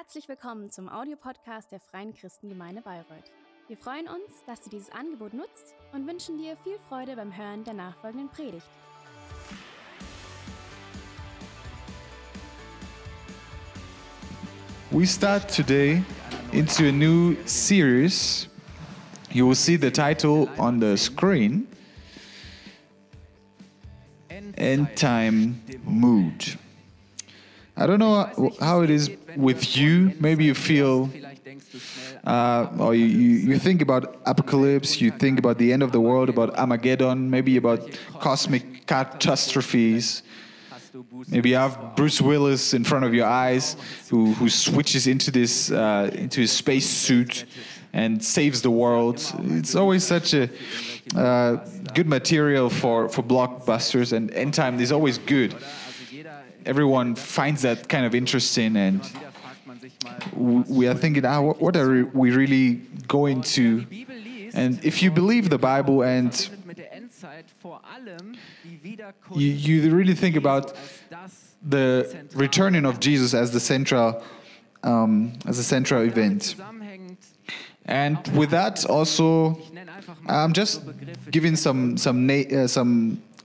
Herzlich willkommen zum Audiopodcast der Freien Christengemeinde Bayreuth. Wir freuen uns, dass du dieses Angebot nutzt und wünschen dir viel Freude beim Hören der nachfolgenden Predigt. We start today into a new series. You will see the title on the screen. End Time Mood. I don't know how it is with you. Maybe you feel, or you think about apocalypse, you think about the end of the world, about Armageddon, maybe about cosmic catastrophes. Maybe you have Bruce Willis in front of your eyes, who switches into his space suit and saves the world. It's always such a good material for blockbusters, and end time is always good. Everyone finds that kind of interesting, and we are thinking, what are we really going to? And if you believe the Bible and you really think about the returning of Jesus as the central event. And with that, also, I'm just giving some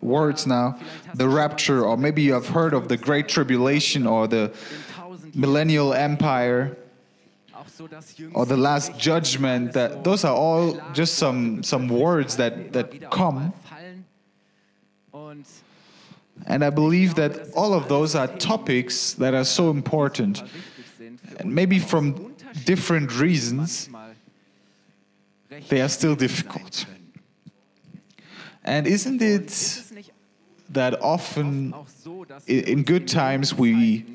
words now, the rapture, or maybe you have heard of the Great Tribulation or the Millennial Empire or the Last Judgment. That those are all just some words that come, and I believe that all of those are topics that are so important, and maybe from different reasons they are still difficult. And isn't it that often in good times we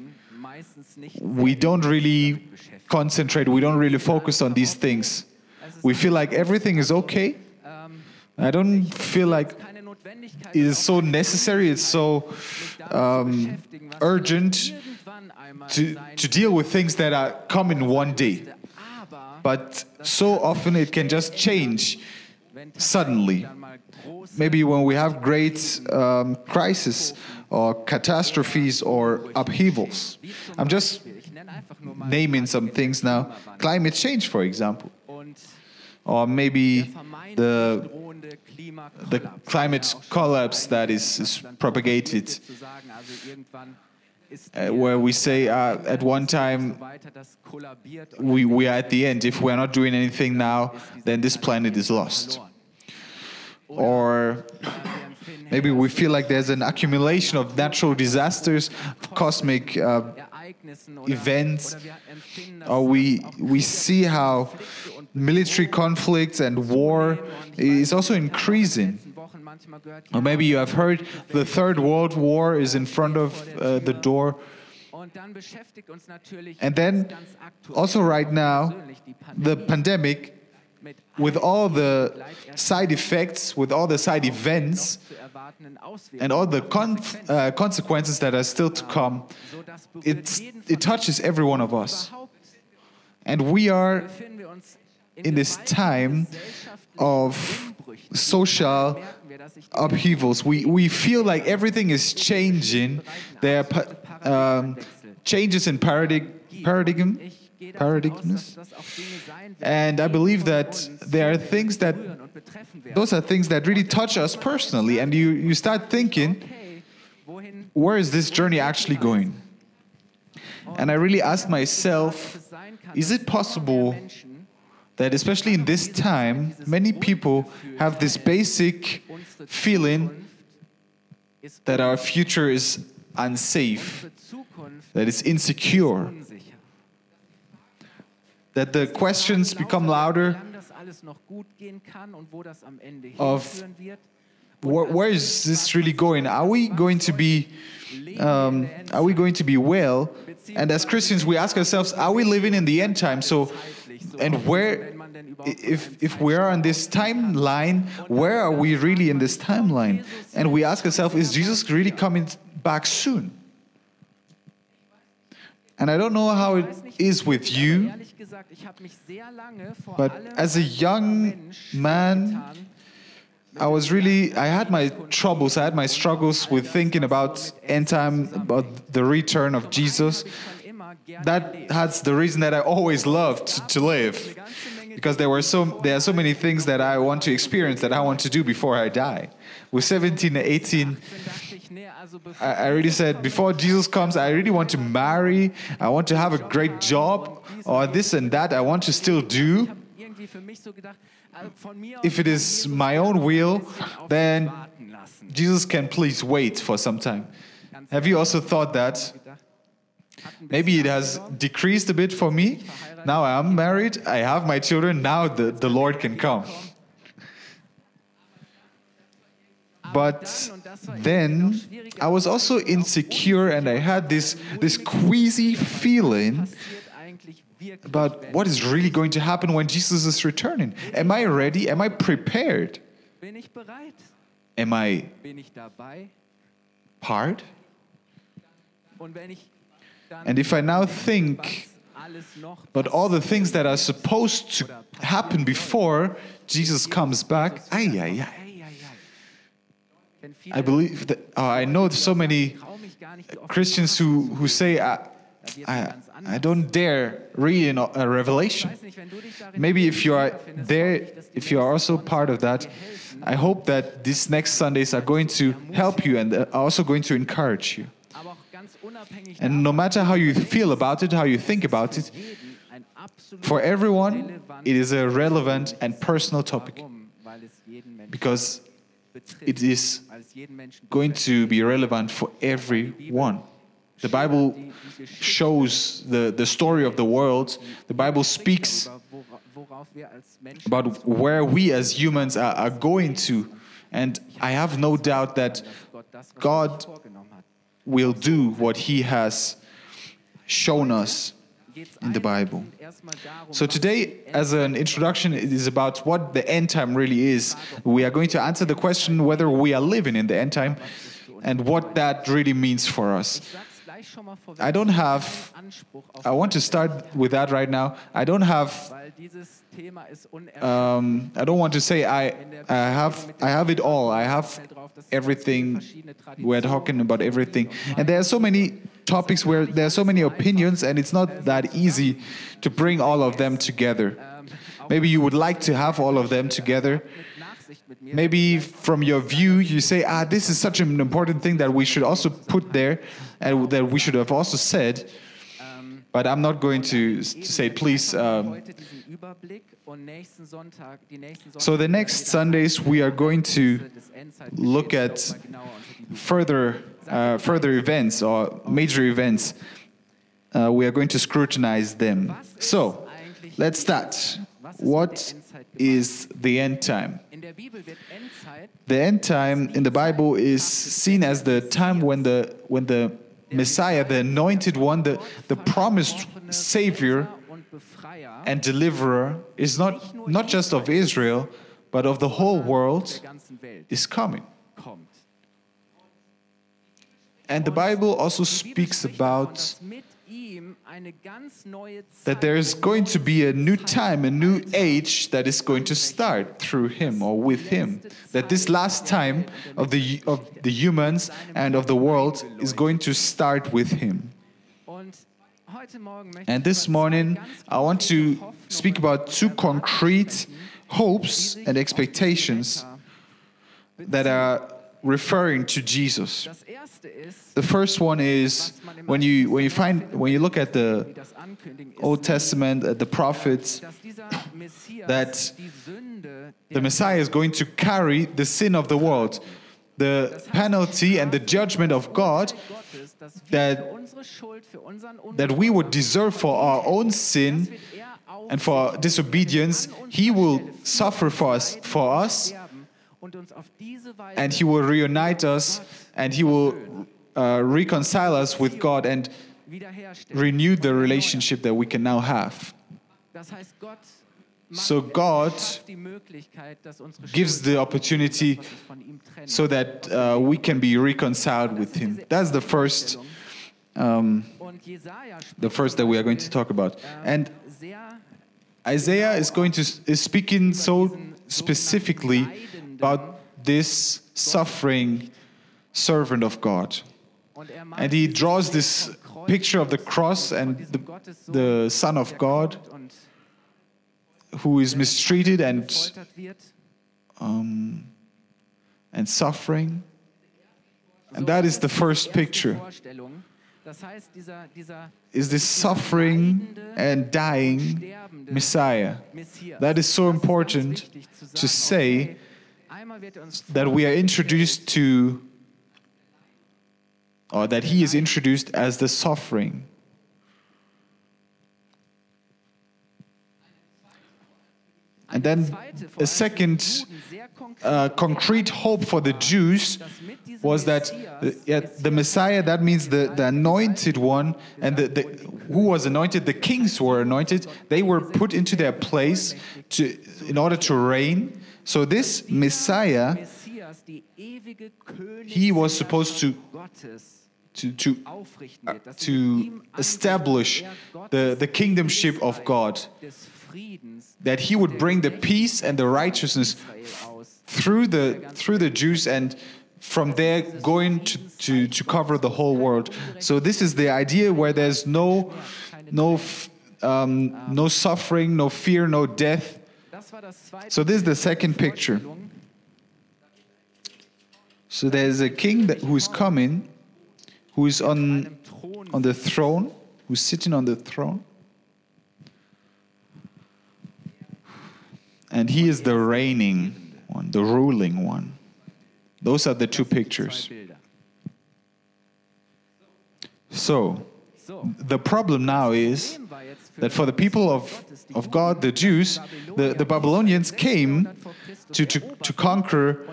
don't really concentrate, we don't really focus on these things. We feel like everything is okay. I don't feel like it is so necessary, it's so urgent to deal with things that are coming one day. But so often it can just change suddenly. Maybe when we have great crises or catastrophes or upheavals. I'm just naming some things now. Climate change, for example. Or maybe the climate collapse that is propagated. Where we say at one time we are at the end. If we are not doing anything now, then this planet is lost. Or maybe we feel like there's an accumulation of natural disasters, cosmic events, or we see how military conflicts and war is also increasing. Or maybe you have heard the Third World War is in front of the door. And then also right now, the pandemic, with all the side effects, with all the side events, and all the consequences that are still to come, it touches every one of us. And we are in this time of social upheavals. We feel like everything is changing. There are changes in paradigms, and I believe that there are things that really touch us personally, and you start thinking, where is this journey actually going? And I really asked myself, is it possible that especially in this time, many people have this basic feeling that our future is unsafe, that it's insecure, that the questions become louder of where is this really going? Are we going to be well? And as Christians, we ask ourselves, are we living in the end time? So, and where, if we are on this timeline, where are we really in this timeline? And we ask ourselves, is Jesus really coming back soon? And I don't know how it is with you, but as a young man, I had my troubles, I had my struggles with thinking about end time, about the return of Jesus. That's the reason that I always loved to live, because there are so many things that I want to experience, that I want to do before I die. With 17 and 18, I really said, before Jesus comes, I really want to marry, I want to have a great job, or this and that I want to still do. If it is my own will, then Jesus can please wait for some time. Have you also thought that? Maybe it has decreased a bit for me. Now I am married, I have my children, now the Lord can come. But then I was also insecure, and I had this queasy feeling about what is really going to happen when Jesus is returning. Am I ready? Am I prepared? Am I part? And if I now think about all the things that are supposed to happen before Jesus comes back, I believe that I know so many Christians who say, I don't dare read in a Revelation. Maybe if you are there, if you are also part of that, I hope that these next Sundays are going to help you and are also going to encourage you. And no matter how you feel about it, how you think about it, for everyone, it is a relevant and personal topic, because it is going to be relevant for everyone. The Bible shows the story of the world. The Bible speaks about where we as humans are going to. And I have no doubt that God will do what He has shown us in the Bible. So today, as an introduction, it is about what the end time really is. We are going to answer the question whether we are living in the end time and what that really means for us. I want to start with that right now. I don't want to say I have it all. I have everything. We're talking about everything. And there are so many topics where there are so many opinions, and it's not that easy to bring all of them together. Maybe you would like to have all of them together. Maybe from your view, you say, this is such an important thing that we should also put there and that we should have also said. But I'm not going to say, please. So the next Sundays, we are going to look at further events or major events. We are going to scrutinize them. So let's start. What is the end time? The end time in the Bible is seen as the time when the Messiah, the anointed one, the promised Savior and deliverer is not just of Israel, but of the whole world, is coming. And the Bible also speaks about that there is going to be a new time, a new age that is going to start through Him or with Him. That this last time of the humans and of the world is going to start with Him. And this morning, I want to speak about two concrete hopes and expectations that are referring to Jesus. The first one is when you look at the Old Testament, at the prophets, that the Messiah is going to carry the sin of the world, the penalty and the judgment of God that we would deserve for our own sin and for disobedience. He will suffer for us. And He will reunite us, and He will reconcile us with God and renew the relationship that we can now have. So God gives the opportunity so that we can be reconciled with Him. That's the first that we are going to talk about. And Isaiah is speaking so specifically about this suffering servant of God. And he draws this picture of the cross and the Son of God who is mistreated and suffering. And that is the first picture. Is this suffering and dying Messiah. That is so important to say that we are introduced to, or that he is introduced as the suffering. And then a second concrete hope for the Jews was that the Messiah, that means the anointed one, and the who was anointed, the kings were anointed, they were put into their place in order to reign. So this Messiah, he was supposed to establish the kingdomship of God, that he would bring the peace and the righteousness through the Jews, and from there going to cover the whole world. So this is the idea where there's no suffering, no fear, no death. So this is the second picture. So there's a king who is coming, who is on the throne, who's sitting on the throne. And he is the reigning one, the ruling one. Those are the two pictures. So, the problem now is that for the people of God, the Jews, the Babylonians came to conquer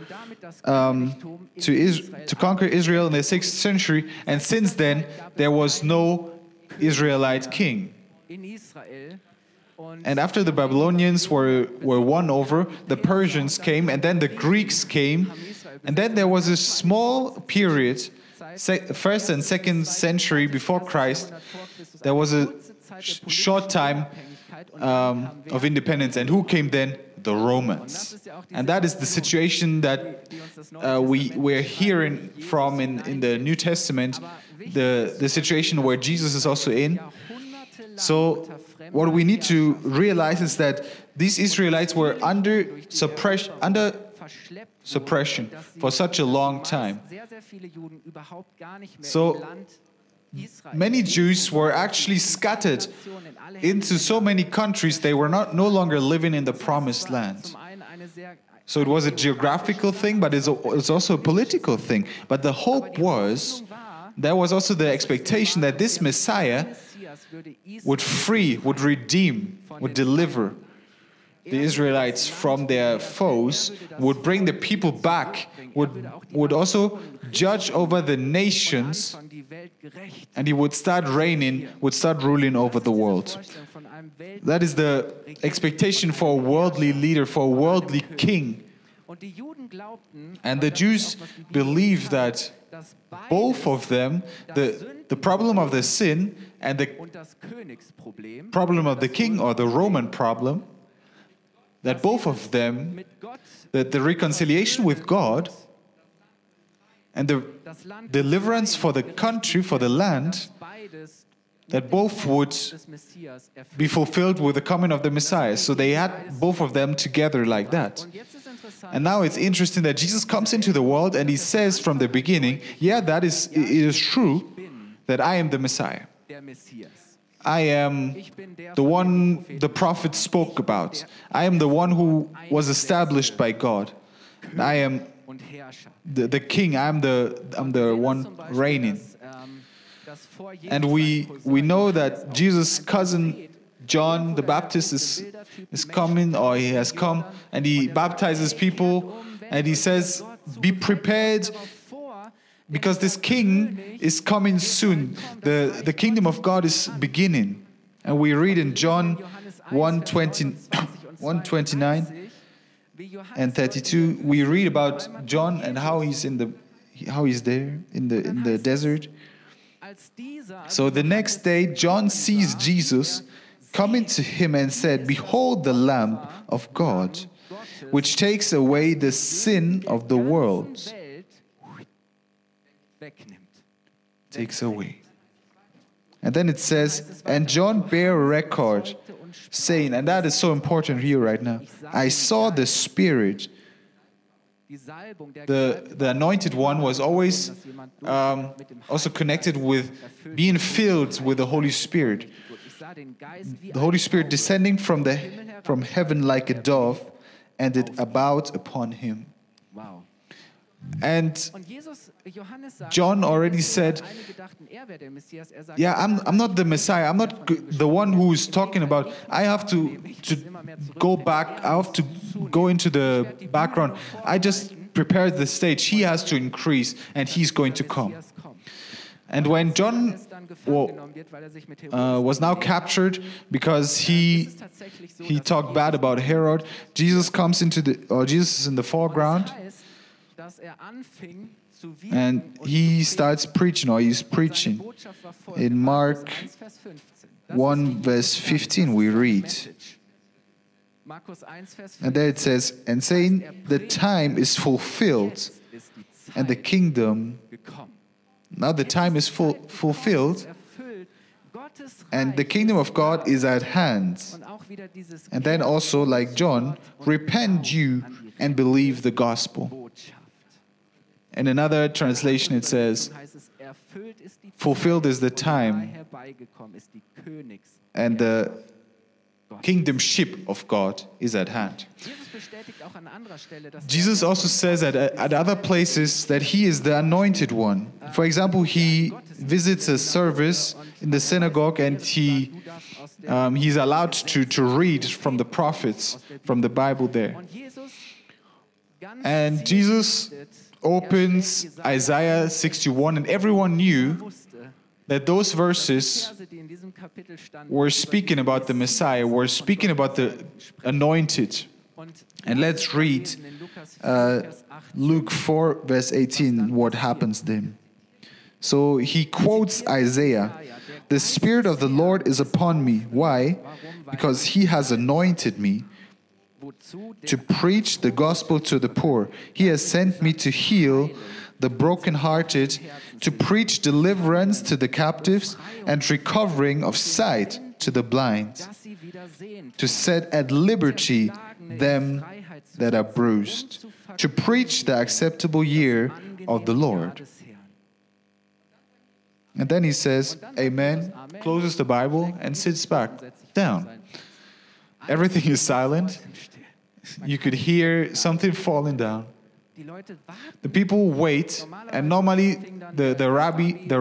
conquer Israel in the 6th century, and since then there was no Israelite king. And after the Babylonians were won over, the Persians came, and then the Greeks came, and then there was a small period, 1st and 2nd century before Christ, there was a short time of independence. And who came then? The Romans. And that is the situation that we're hearing from in the New Testament, the situation where Jesus is also in. So what we need to realize is that these Israelites were under suppression for such a long time. So many Jews were actually scattered into so many countries, they were no longer living in the promised land. So it was a geographical thing, but it's also a political thing. But the hope was, there was also the expectation that this Messiah would free, would redeem, would deliver the Israelites from their foes, would bring the people back, would also judge over the nations, and he would start reigning, would start ruling over the world. That is the expectation for a worldly leader, for a worldly king. And the Jews believed that both of them, the problem of the sin and the problem of the king, or the Roman problem, that both of them, that the reconciliation with God and the deliverance for the country, for the land, that both would be fulfilled with the coming of the Messiah. So they had both of them together like that. And now it's interesting that Jesus comes into the world and he says from the beginning, it is true that I am the Messiah. I am the one the prophet spoke about. I am the one who was established by God. I am the king. I'm the one reigning. And we know that Jesus' cousin John the Baptist is coming, or he has come, and he baptizes people, and he says, be prepared, because this king is coming soon. The kingdom of God is beginning. And we read in John 1:29 and 32, we read about John and how he's there in the desert. So the next day, John sees Jesus coming to him and said, behold the Lamb of God, which takes away the sin of the world. takes away. And then it says, and John bare record, saying, and that is so important here right now, I saw the Spirit. The anointed one was always also connected with being filled with the Holy Spirit. The Holy Spirit descending from heaven like a dove, and it abode upon him. And John already said, I'm not the Messiah. I'm not the one who is talking about. I have to go back. I have to go into the background. I just prepared the stage. He has to increase, and he's going to come. And when John was now captured because he talked bad about Herod, Jesus comes Jesus is in the foreground. And he's preaching. In Mark 1, verse 15, we read. And there it says, and saying, the time is fulfilled, and the kingdom. Now the time is fulfilled, and the kingdom of God is at hand. And then also, like John, repent you and believe the gospel. In another translation, it says, fulfilled is the time and the kingdomship of God is at hand. Jesus also says at other places that he is the anointed one. For example, he visits a service in the synagogue and he's allowed to read from the prophets, from the Bible there. And Jesus opens Isaiah 61, and everyone knew that those verses were speaking about the Messiah, were speaking about the anointed. And let's read Luke 4, verse 18, what happens then. So he quotes Isaiah, the Spirit of the Lord is upon me. Why? Because he has anointed me to preach the gospel to the poor. He has sent me to heal the brokenhearted, to preach deliverance to the captives and recovering of sight to the blind, to set at liberty them that are bruised, to preach the acceptable year of the Lord. And then he says, Amen, closes the Bible and sits back down. Everything is silent. You could hear something falling down. The people wait, and normally the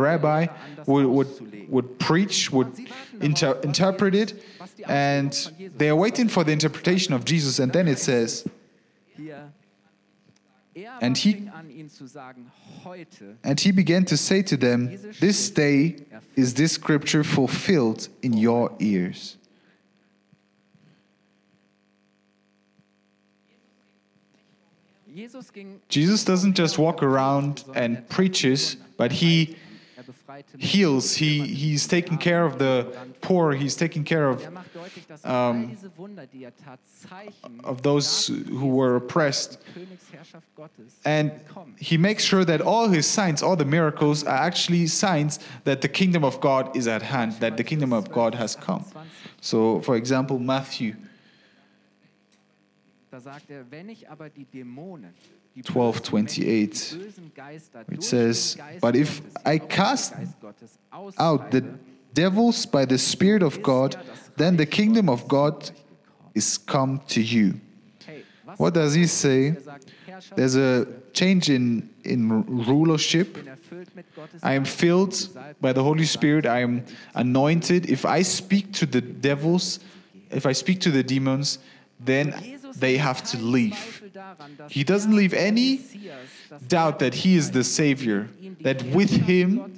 rabbi would preach, would interpret it, and they are waiting for the interpretation of Jesus. And then it says, and he began to say to them, this day is this scripture fulfilled in your ears. Jesus doesn't just walk around and preaches, but he heals. He's taking care of the poor. He's taking care of those who were oppressed. And he makes sure that all his signs, all the miracles are actually signs that the kingdom of God is at hand, that the kingdom of God has come. So, for example, Matthew 12:28, it says, but if I cast out the devils by the Spirit of God, then the kingdom of God is come to you. What does he say? There's a change in rulership. I am filled by the Holy Spirit. I am anointed. If I speak to the devils, if I speak to the demons, then they have to leave. He doesn't leave any doubt that he is the Savior, that with him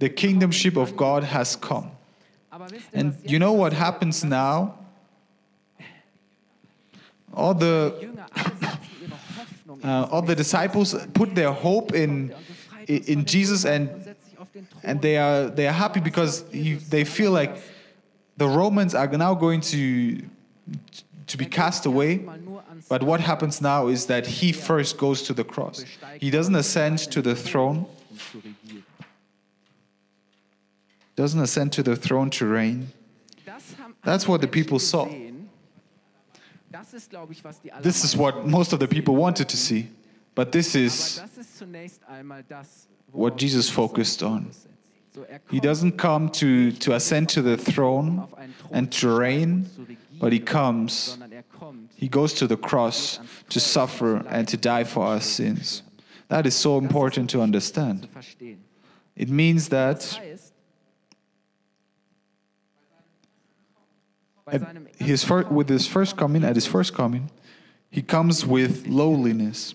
the kingdomship of God has come. And you know what happens now? All the disciples put their hope in Jesus, and they are happy because they feel like the Romans are now going to be cast away. But what happens now is that he first goes to the cross. He doesn't ascend to the throne, doesn't ascend to the throne to reign. That's what the people saw. This is what most of the people wanted to see. But this is what Jesus focused on. He doesn't come to ascend to the throne and to reign, but he goes to the cross to suffer and to die for our sins. That is so important to understand. It means that at his first coming, he comes with lowliness.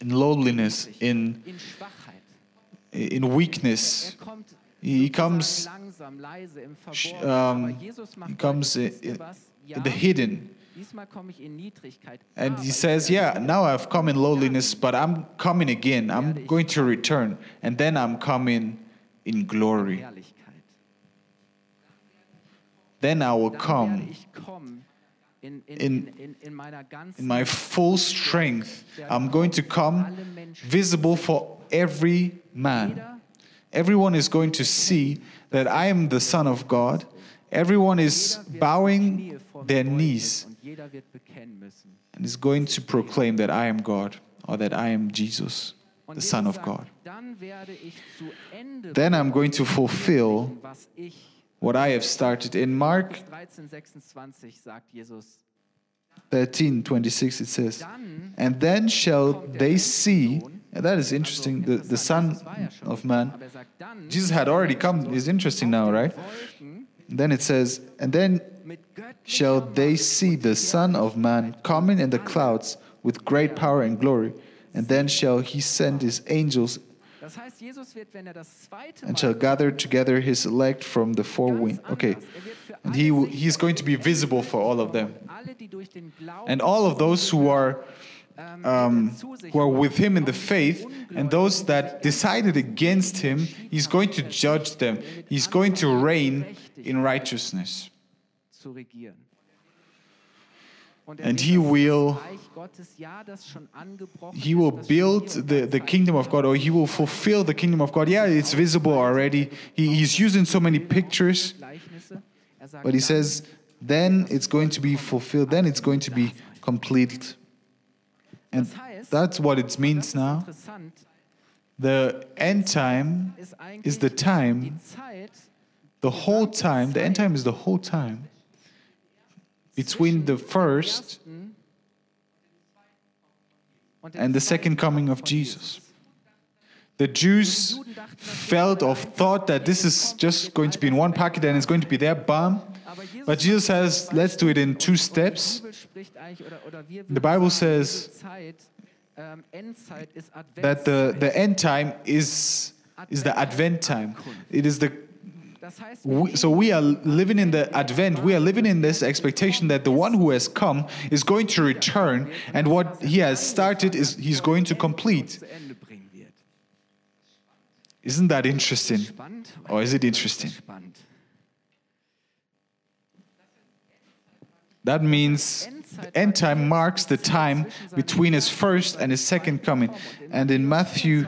In lowliness, in weakness, he comes in the hidden. And he says, yeah, now I've come in lowliness, but I'm coming again. I'm going to return, and then I'm coming in glory. Then I will come in my full strength. I'm going to come visible for every man. Everyone is going to see that I am the Son of God. Everyone is bowing their knees and is going to proclaim that I am God, or that I am Jesus, the Son of God. Then I'm going to fulfill what I have started. In Mark 13:26, it says, and then shall they see, and that is interesting, the Son of Man. Jesus had already come, is interesting now, right? Then it says, and then shall they see the Son of Man coming in the clouds with great power and glory, and then shall he send his angels and shall gather together his elect from the four winds. Okay, and he is going to be visible for all of them. And all of those who are with him in the faith, and those that decided against him, he's going to judge them. He's going to reign in righteousness. And he will build the kingdom of God, or he will fulfill the kingdom of God. Yeah, it's visible already. He's using so many pictures. But he says, then it's going to be fulfilled. Then it's going to be complete. And that's what it means now. The end time is the time. The whole time. The end time is the whole time between the first and the second coming of Jesus. The Jews felt or thought that this is just going to be in one packet and it's going to be there, bam. But Jesus says, let's do it in two steps. The Bible says that the end time is the Advent time. It is So we are living in the Advent. We are living in this expectation that the one who has come is going to return, and what he has started is he's going to complete. Isn't that interesting? Or is it interesting? That means the end time marks the time between his first and his second coming. And in Matthew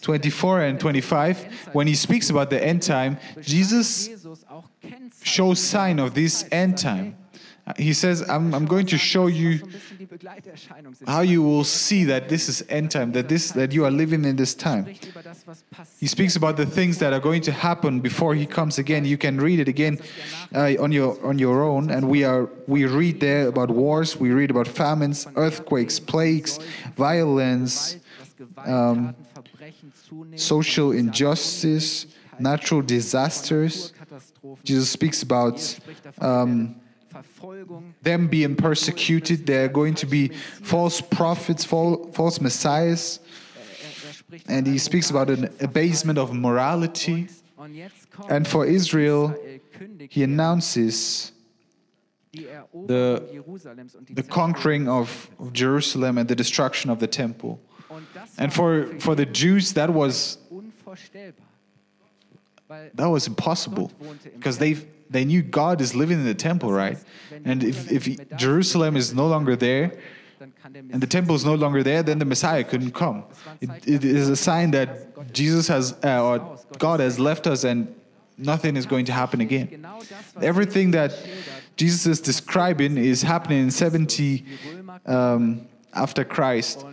24 and 25, when he speaks about the end time, Jesus shows sign of this end time. He says, I'm going to show you how you will see that this is end time, that you are living in this time. He speaks about the things that are going to happen before he comes again. You can read it again on your own. And we read there about wars, we read about famines, earthquakes, plagues, violence, social injustice, natural disasters. Jesus speaks about them being persecuted. There are going to be false prophets, false messiahs. And he speaks about an abasement of morality. And for Israel, he announces the conquering of Jerusalem and the destruction of the temple. And for the Jews, that was impossible, because they knew God is living in the temple, right? And if Jerusalem is no longer there, and the temple is no longer there, then the Messiah couldn't come. It is a sign that Jesus has, or God has left us and nothing is going to happen again. Everything that Jesus is describing is happening in 70 after Christ.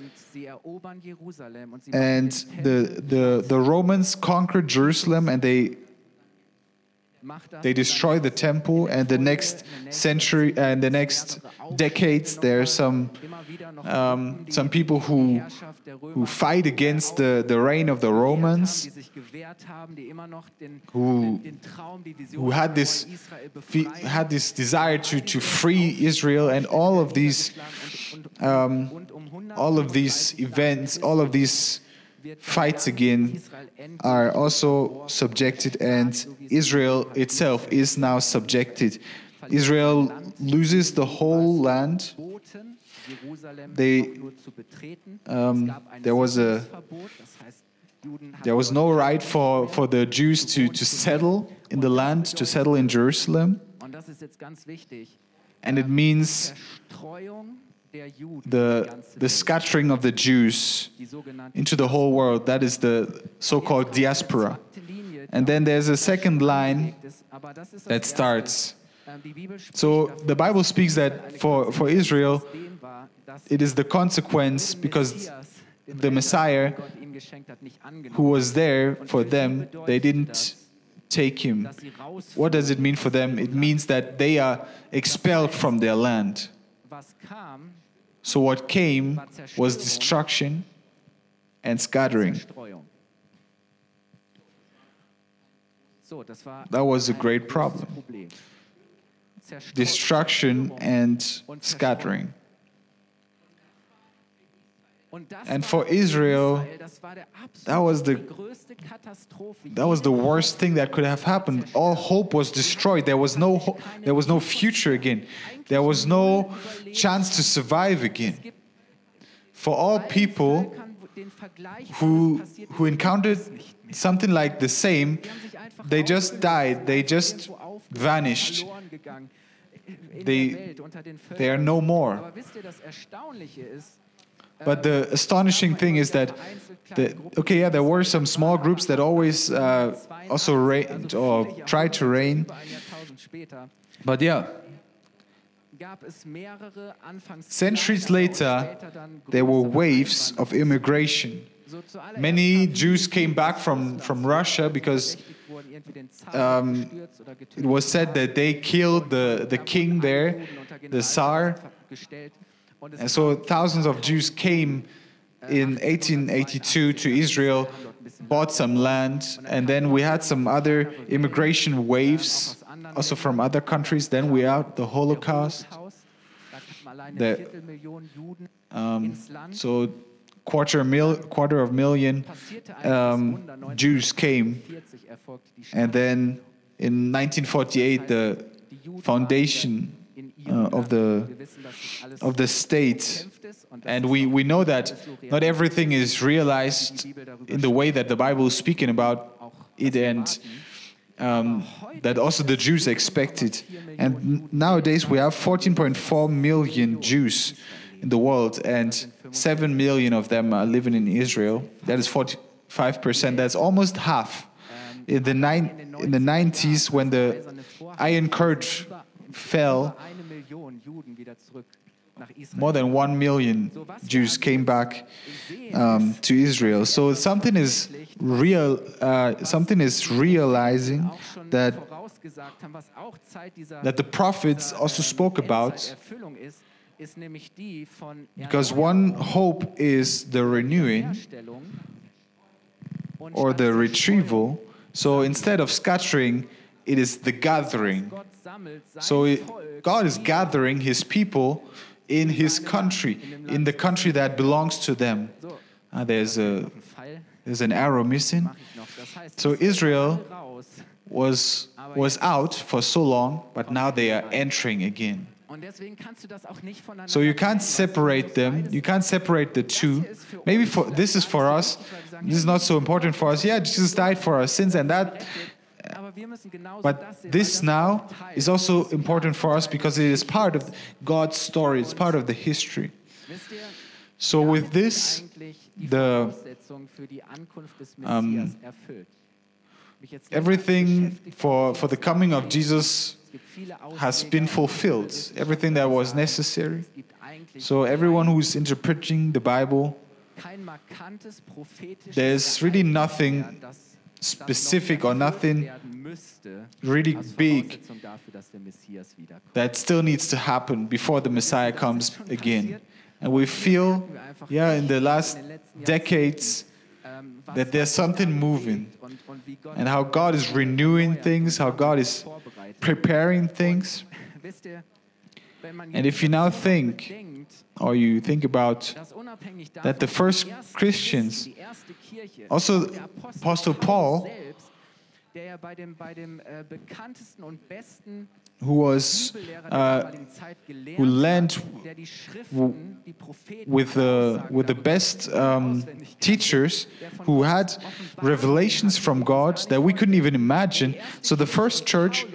And the Romans conquered Jerusalem and they destroy the temple, and the next century and the next decades there are some people who fight against the reign of the Romans, who had this desire to free Israel, and all of these events, all of these fights again are also subjected, and Israel itself is now subjected. Israel loses the whole land. There was no right for the Jews to settle in the land, to settle in Jerusalem. And it means the scattering of the Jews into the whole world. That is the so-called diaspora. And then there's a second line that starts. So the Bible speaks that for Israel, it is the consequence, because the Messiah who was there for them, they didn't take him. What does it mean for them? It means that they are expelled from their land. So what came was destruction and scattering. That was a great problem. Destruction and scattering. And for Israel, that was the worst thing that could have happened. All hope was destroyed. There was no future again. There was no chance to survive again. For all people who encountered something like the same, they just died. They just vanished. They are no more. But the astonishing thing is that, there were some small groups that always also reigned or tried to reign. But yeah, centuries later, there were waves of immigration. Many Jews came back from Russia because it was said that they killed the king there, the Tsar. And so thousands of Jews came in 1882 to Israel, bought some land, and then we had some other immigration waves, also from other countries. Then we had the Holocaust. So quarter of a million Jews came. And then in 1948, the foundation of the state, and we know that not everything is realized in the way that the Bible is speaking about it, and that also the Jews expected. And nowadays we have 14.4 million Jews in the world, and 7 million of them are living in Israel. That is 45%. That's almost half. In the 90s, when the Iron Curtain fell, more than 1 million Jews came back to Israel. So something is real. Something is realizing that the prophets also spoke about, because one hope is the renewing or the retrieval. So instead of scattering, it is the gathering. So God is gathering his people in his country, in the country that belongs to them. There's an arrow missing. So Israel was out for so long, but now they are entering again. So you can't separate them. You can't separate the two. Maybe this is for us. This is not so important for us. Yeah, Jesus died for our sins, and that. But this now is also important for us because it is part of God's story. It's part of the history. So with this, the everything for the coming of Jesus has been fulfilled, everything that was necessary. So everyone who is interpreting the Bible, there's really nothing specific or nothing really big that still needs to happen before the Messiah comes again. And we feel, in the last decades, that there's something moving, and how God is renewing things, how God is preparing things. And if you now think about that the first Christians, also Apostle Paul, who learned with the best teachers, who had revelations from God that we couldn't even imagine. So the first church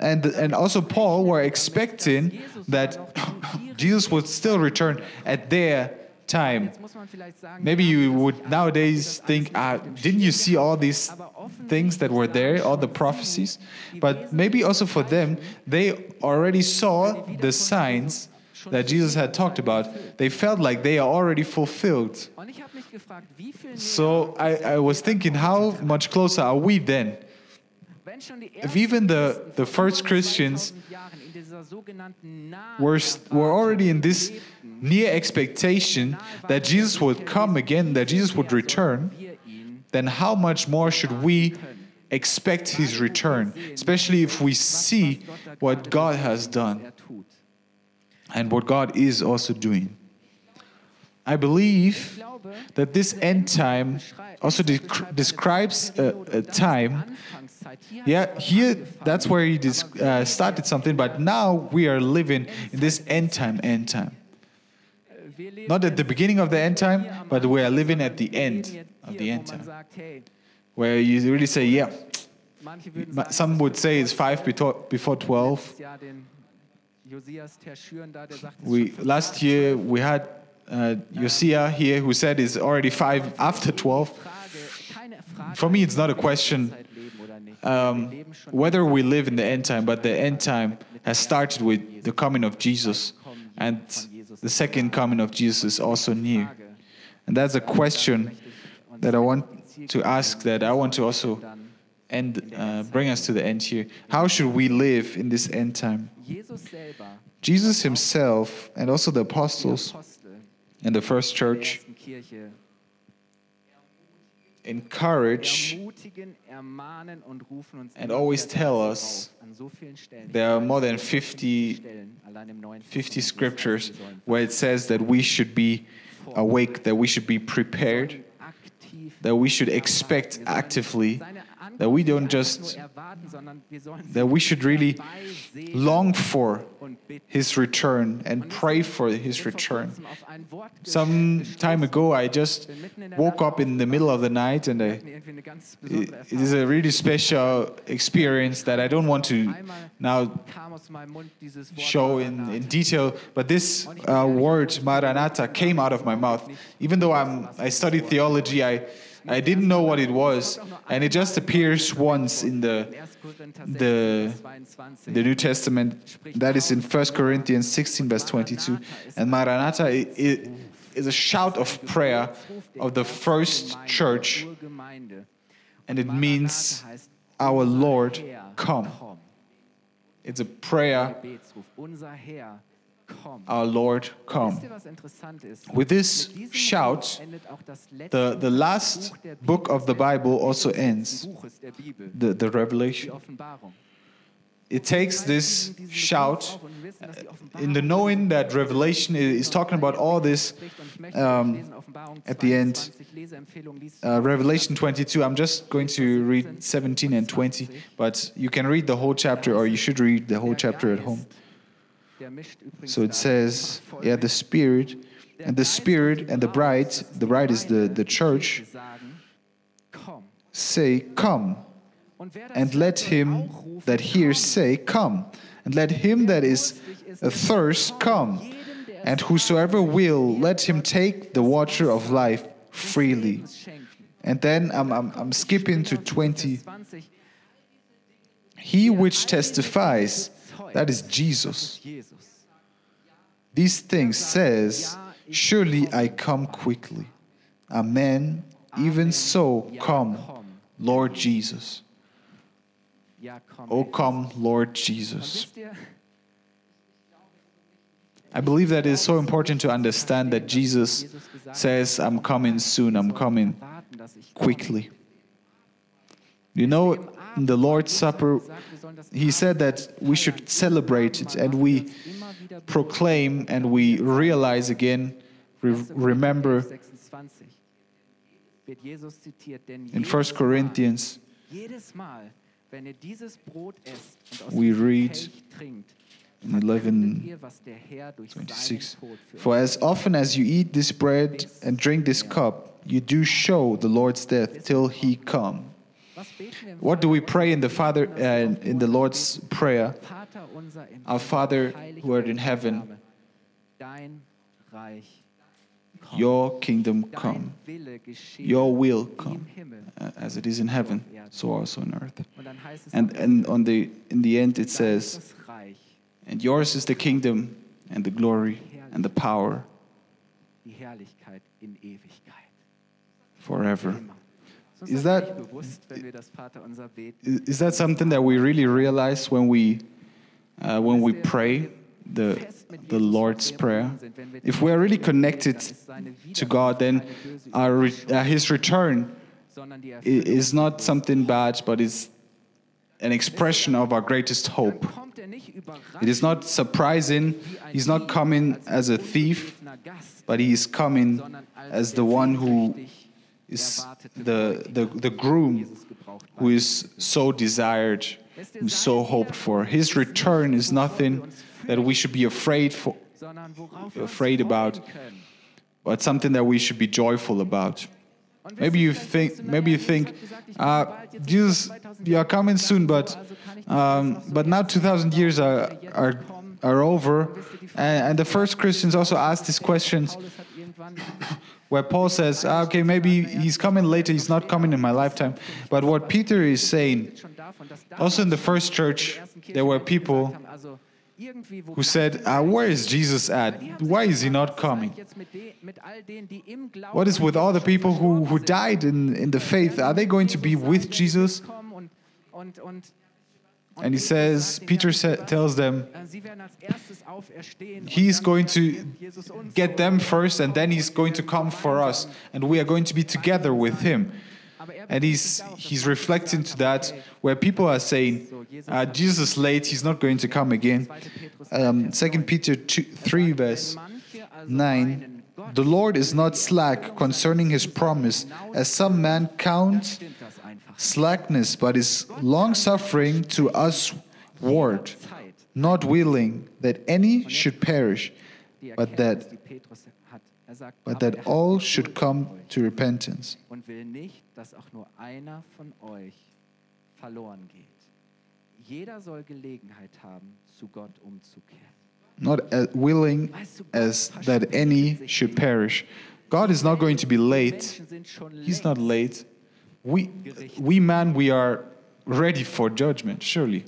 and also Paul were expecting that Jesus would still return at their time. Maybe you would nowadays think, didn't you see all these things that were there, all the prophecies? But maybe also for them, they already saw the signs that Jesus had talked about. They felt like they are already fulfilled. So I was thinking, how much closer are we then? If even the first Christians were already in this near expectation that Jesus would come again, that Jesus would return, then how much more should we expect his return, especially if we see what God has done and what God is also doing. I believe that this end time also describes a time. Here, that's where he started something, but now we are living in this end time. Not at the beginning of the end time, but we are living at the end of the end time. Where you really say, some would say it's 5 before 12. Last year, we had Josiah here who said it's already 5 after 12. For me, it's not a question whether we live in the end time, but the end time has started with the coming of Jesus, and the second coming of Jesus is also near. And that's a question that I want to ask, that I want to also bring us to the end here. How should we live in this end time? Jesus himself and also the apostles and the first church encourage and always tell us. There are more than 50 scriptures where it says that we should be awake, that we should be prepared, that we should expect actively, that we should really long for his return and pray for his return. Some time ago, I just woke up in the middle of the night, and it is a really special experience that I don't want to now show in detail, but this word, Maranatha, came out of my mouth. Even though I studied theology, I didn't know what it was, and it just appears once in the New Testament. That is in 1 Corinthians 16, verse 22. And Maranatha is a shout of prayer of the first church, and it means, "Our Lord, come." It's a prayer, "Our Lord, come." With this shout, the last book of the Bible also ends, the Revelation. It takes this shout in the knowing that Revelation is talking about all this at the end. Revelation 22, I'm just going to read 17 and 20, but you can read the whole chapter, or you should read the whole chapter at home. So it says, the Spirit and the bride is the church, say, "Come." And let him that hears say, "Come." And let him that is athirst come. And whosoever will, let him take the water of life freely. And then I'm skipping to 20. He which testifies, that is Jesus, these things says, surely I come quickly. Amen. Even so, come, Lord Jesus. Oh, come, Lord Jesus. I believe that it is so important to understand that Jesus says, I'm coming soon, I'm coming quickly. You know, in the Lord's Supper, he said that we should celebrate it, and we proclaim and we realize again, remember. In 1 Corinthians, we read, 11:26. For as often as you eat this bread and drink this cup, you do show the Lord's death till he come. What do we pray in the Father in the Lord's Prayer? Our Father who art in heaven, your kingdom come, your will come, as it is in heaven, so also on earth. And on the in the end it says, and yours is the kingdom, and the glory, and the power, forever. Is that something that we really realize when we pray the Lord's Prayer? If we are really connected to God, then His return is not something bad, but it's an expression of our greatest hope. It is not surprising. He's not coming as a thief, but he is coming as the one who is the groom who is so desired, who is so hoped for. His return is nothing that we should be afraid about, but something that we should be joyful about. Maybe you think, Jesus, you are coming soon, but now 2,000 years are over, and the first Christians also asked these questions, where Paul says, okay, maybe he's coming later, he's not coming in my lifetime. But what Peter is saying, also in the first church, there were people who said, where is Jesus at? Why is he not coming? What is with all the people who died in the faith? Are they going to be with Jesus? And he says, Peter tells them, he's going to get them first, and then he's going to come for us, and we are going to be together with him. And he's reflecting to that, where people are saying, Jesus is late, he's not going to come again. 2 Peter 3:9, the Lord is not slack concerning his promise, as some men count slackness, but is long-suffering to us ward, not willing that any should perish, but that all should come to repentance. Not as willing as that any should perish. God is not going to be late. He's not late. We are ready for judgment, surely.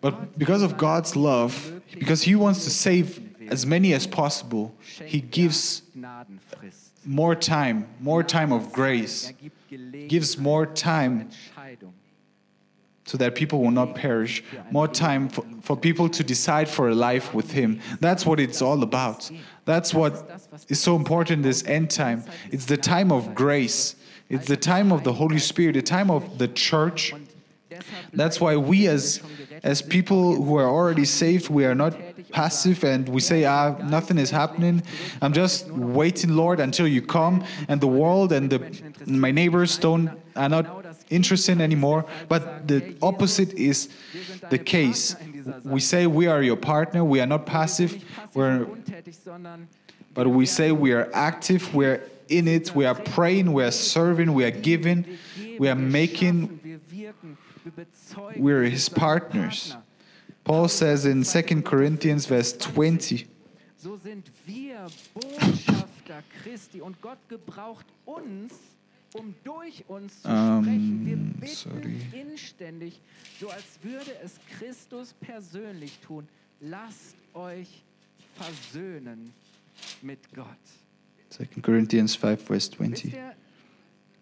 But because of God's love, because he wants to save as many as possible, he gives more time of grace, gives more time so that people will not perish, more time for people to decide for a life with him. That's what it's all about. That's what is so important, this end time. It's the time of grace. It's the time of the Holy Spirit, the time of the church. That's why we as people who are already saved, we are not passive and we say, nothing is happening. I'm just waiting, Lord, until you come. And the world and my neighbors are not interested anymore. But the opposite is the case. We say we are your partner. We are not passive. But we say we are active. We are in it. We are praying. We are serving. We are giving. We are making. We are his partners. Paul says in 2 Corinthians 20, so sind wir Botschafter Christi und Gott gebraucht uns, um durch uns zu sprechen. Wir bitten inständig, so als würde es Christus persönlich tun. Lasst euch versöhnen mit Gott. 2 Corinthians 5, verse 20.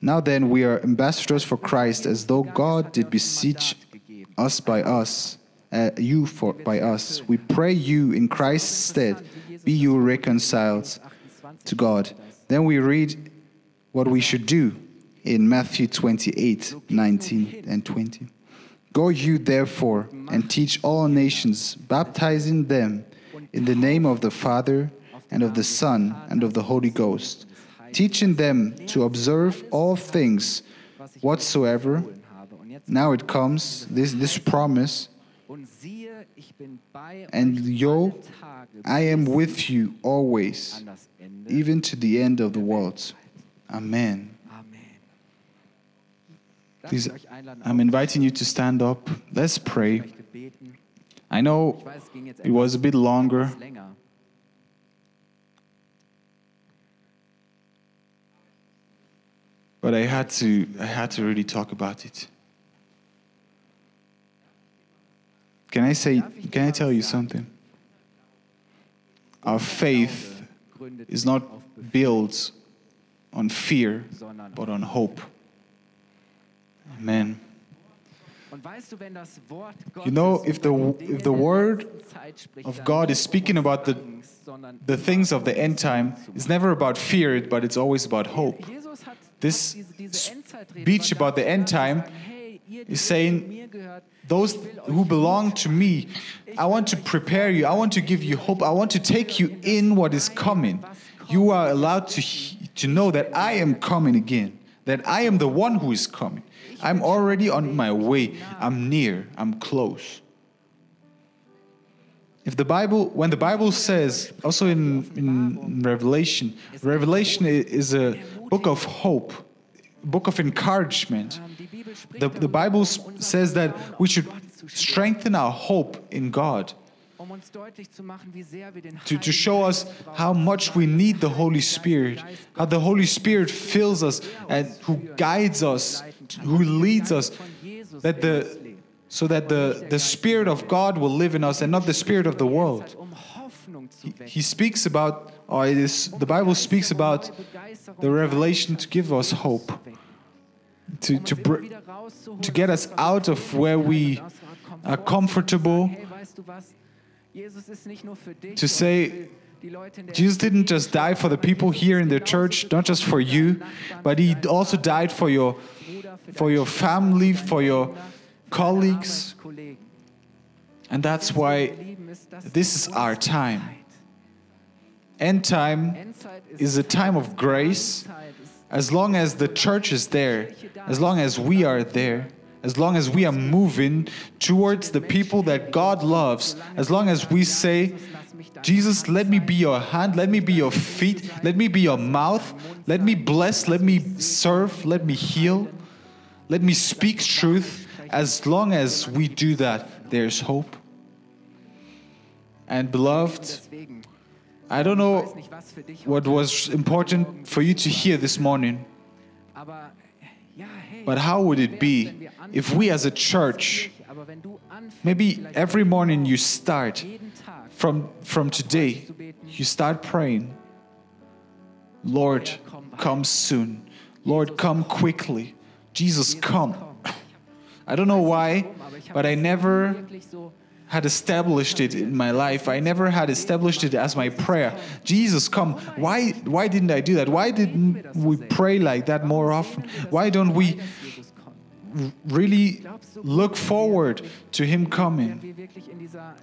Now then, we are ambassadors for Christ, as though God did beseech us by us, you by us. We pray you in Christ's stead, be you reconciled to God. Then we read what we should do in Matthew 28, 19 and 20. Go you therefore and teach all nations, baptizing them in the name of the Father and of the Son and of the Holy Ghost, teaching them to observe all things whatsoever. Now it comes, this promise, and yo, I am with you always, even to the end of the world. Amen. Please, I'm inviting you to stand up. Let's pray. I know it was a bit longer, but I had to really talk about it. Can I tell you something? Our faith is not built on fear, but on hope. Amen. You know, if the word of God is speaking about the things of the end time, it's never about fear, but it's always about hope. This speech about the end time is saying, those who belong to me, I want to prepare you, I want to give you hope, I want to take you in what is coming. You are allowed to know that I am coming again, that I am the one who is coming. I'm already on my way, I'm near, I'm close. When the Bible says, also in Revelation is a book of hope, book of encouragement. The Bible says that we should strengthen our hope in God, to show us how much we need the Holy Spirit, how the Holy Spirit fills us and who guides us, who leads us, so that the Spirit of God will live in us and not the spirit of the world. He speaks about, the Bible speaks about the revelation to give us hope, to get us out of where we are comfortable, to say, Jesus didn't just die for the people here in the church, not just for you, but he also died for your family, for your colleagues. And that's why this is our time. End time is a time of grace. As long as the church is there, as long as we are there, as long as we are moving towards the people that God loves, as long as we say, Jesus, let me be your hand, let me be your feet, let me be your mouth, let me bless, let me serve, let me heal, let me speak truth. As long as we do that, there's hope. And beloved, I don't know what was important for you to hear this morning, but how would it be if we as a church, maybe every morning you start, from today, you start praying, Lord, come soon. Lord, come quickly. Jesus, come. I don't know why, but I never had established it in my life. I never had established it as my prayer. Jesus, come. Why didn't I do that? Why didn't we pray like that more often? Why don't we really look forward to Him coming?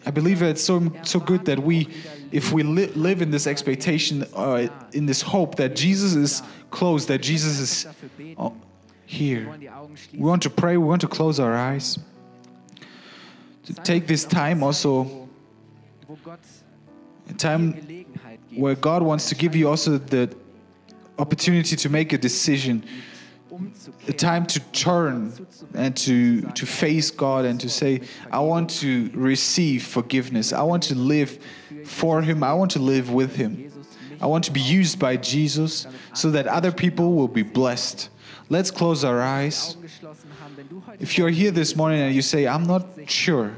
I believe it's so good that if we live in this expectation, in this hope that Jesus is close, that Jesus is here. We want to pray, we want to close our eyes. To take this time also, a time where God wants to give you also the opportunity to make a decision, a time to turn and to face God and to say, I want to receive forgiveness. I want to live for Him. I want to live with Him. I want to be used by Jesus so that other people will be blessed. Let's close our eyes. If you're here this morning and you say, I'm not sure.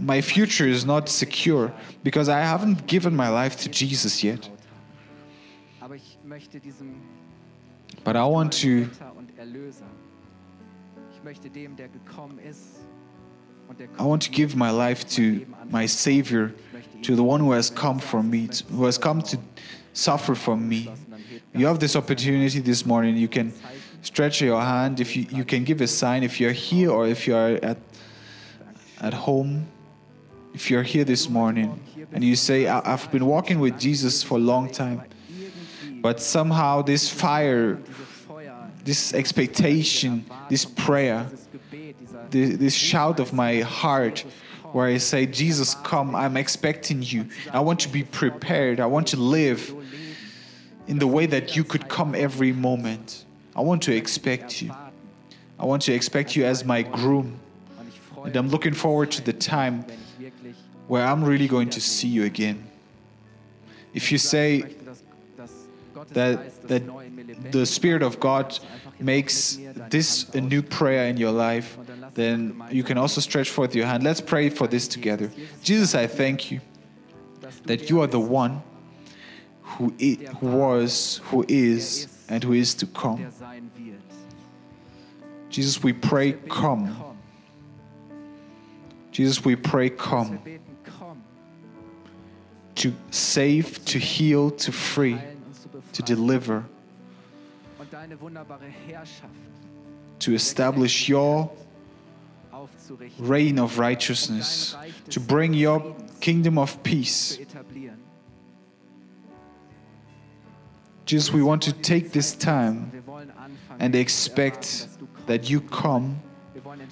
My future is not secure because I haven't given my life to Jesus yet. But I want to give my life to my Savior, to the one who has come for me, who has come to suffer for me. You have this opportunity this morning. You can stretch your hand. If you can give a sign if you're here or if you are at home. If you're here this morning and you say, I've been walking with Jesus for a long time, but somehow this fire, this expectation, this prayer, this shout of my heart where I say, Jesus, come, I'm expecting you. I want to be prepared. I want to live in the way that you could come every moment. I want to expect you. I want to expect you as my groom. And I'm looking forward to the time where I'm really going to see you again. If you say that the Spirit of God makes this a new prayer in your life, then you can also stretch forth your hand. Let's pray for this together. Jesus, I thank you that you are the one who was, who is, and who is to come. Jesus, we pray, come. Jesus, we pray, come. To save, to heal, to free, to deliver, to establish your reign of righteousness, to bring your kingdom of peace. Jesus, we want to take this time and expect that you come.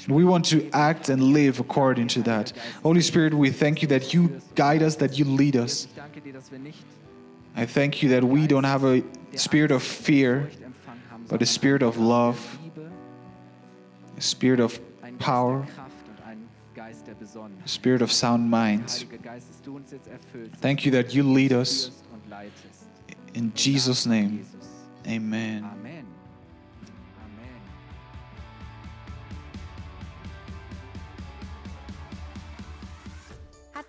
We want to act and live according to that. Holy Spirit, we thank you that you guide us, that you lead us. I thank you that we don't have a spirit of fear, but a spirit of love, a spirit of power, a spirit of sound mind. Thank you that you lead us. In Jesus' name, amen. Hat